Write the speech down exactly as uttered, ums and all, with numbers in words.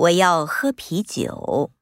我要喝啤酒。